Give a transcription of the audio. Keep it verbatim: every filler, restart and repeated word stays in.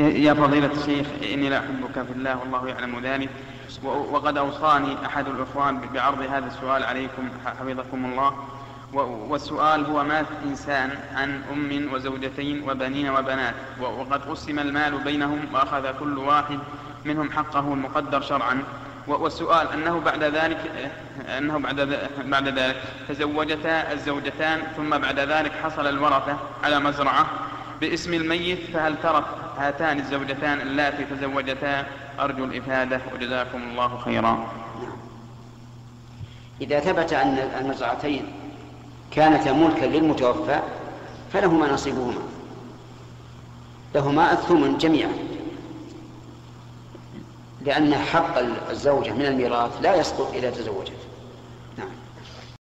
يا فضيلة الشيخ إني لا أحبك في الله والله يعلم ذلك، وقد أوصاني أحد الإخوان بعرض هذا السؤال عليكم حفظكم الله. والسؤال هو: مات إنسان عن أم وزوجتين وبنين وبنات، وقد قسم المال بينهم وأخذ كل واحد منهم حقه المقدر شرعا، والسؤال أنه بعد ذلك أنه بعد بعد ذلك تزوجتا الزوجتان ثم بعد ذلك حصل الورثة على مزرعة باسم الميت، فهل ترث هاتان الزوجتان اللاتي تزوجتا؟ أرجو الإفادة وجزاكم الله خيرا. إذا ثبت أن المزرعتين كانتا ملكا للمتوفى فلهما نصيبهما، لهما الثمن جميعا، لأن حق الزوجة من الميراث لا يسقط إذا تزوجت.